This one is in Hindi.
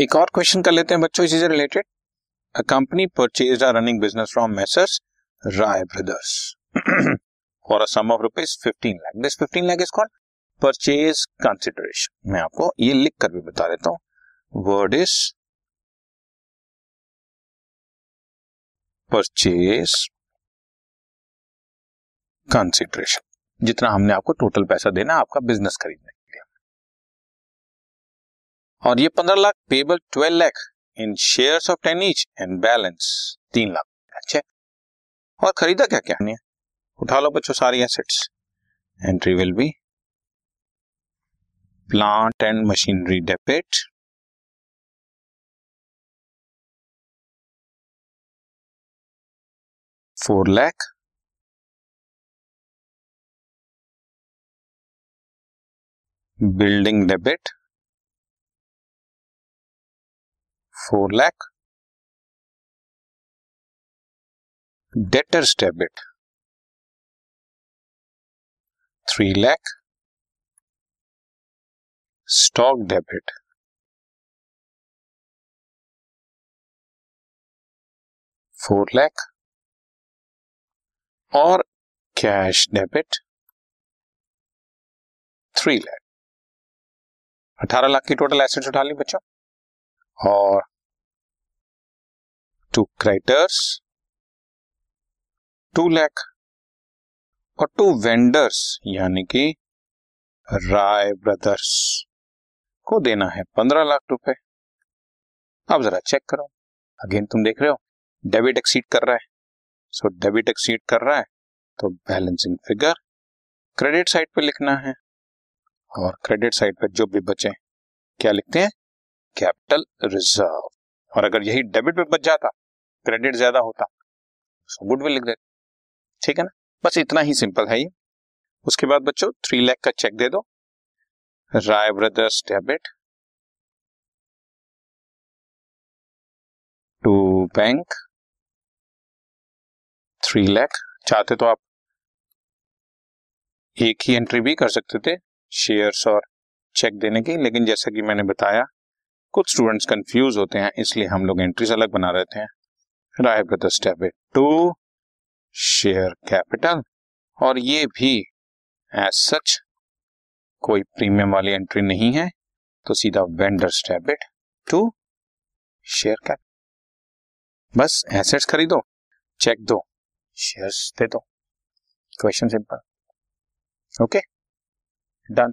एक और क्वेश्चन कर लेते हैं बच्चों इसी से related. A company purchase a running business from messrs Rai brothers for a sum of rupees 15 lakh. This 15 lakh is called purchase consideration. मैं आपको ये लिख कर भी बता देता हूं, वर्ड इज परचेज कंसिडरेशन, जितना हमने आपको टोटल पैसा देना आपका बिजनेस खरीदने के लिए। और ये 15 lakh payable 12 lakh in shares of 10 each and balance 3 lakh. अच्छे, और खरीदा क्या क्या है? उठा लो बच्चों सारी assets. Entry will be plant and machinery debit, four lakh building debit, 4 lakh debtors debit, 3 lakh stock debit, 4 lakh और कैश डेबिट 3 लाख। 18 लाख की टोटल एसेट्स उठा ली बच्चों। और 2 क्रेडिटर्स 2 लाख और 2 वेंडर्स यानी कि राय ब्रदर्स को देना है 15 लाख रुपए। अब जरा चेक करो, अगेन तुम देख रहे हो डेबिट एक्सीड कर रहा है, सो डेबिट एक्सीड कर रहा है तो बैलेंसिंग फिगर क्रेडिट साइड पे लिखना है, और क्रेडिट साइड पे जो भी बचे क्या लिखते हैं? Capital reserve. और अगर यही डेबिट पे बच जाता, क्रेडिट ज्यादा होता, सो गुडविल लिख देते, ठीक है ना? बस इतना ही सिंपल है ये। उसके बाद बच्चों 3 लाख का चेक दे दो, Rai brothers debit to bank 3 lakh. चाहते तो आप एक ही एंट्री भी कर सकते थे शेयर्स और चेक देने की, लेकिन जैसा कि मैंने बताया कुछ स्टूडेंट्स कंफ्यूज होते हैं, इसलिए हम लोग एंट्रीज अलग बना रहते हैं। Rai brothers debit to share capital, और ये भी एज सच कोई प्रीमियम वाली एंट्री नहीं है, तो सीधा vendors debit to share capital. बस एसेट्स खरीदो, चेक दो, शेयर्स दे दो, क्वेश्चन सिंपल। Okay, done.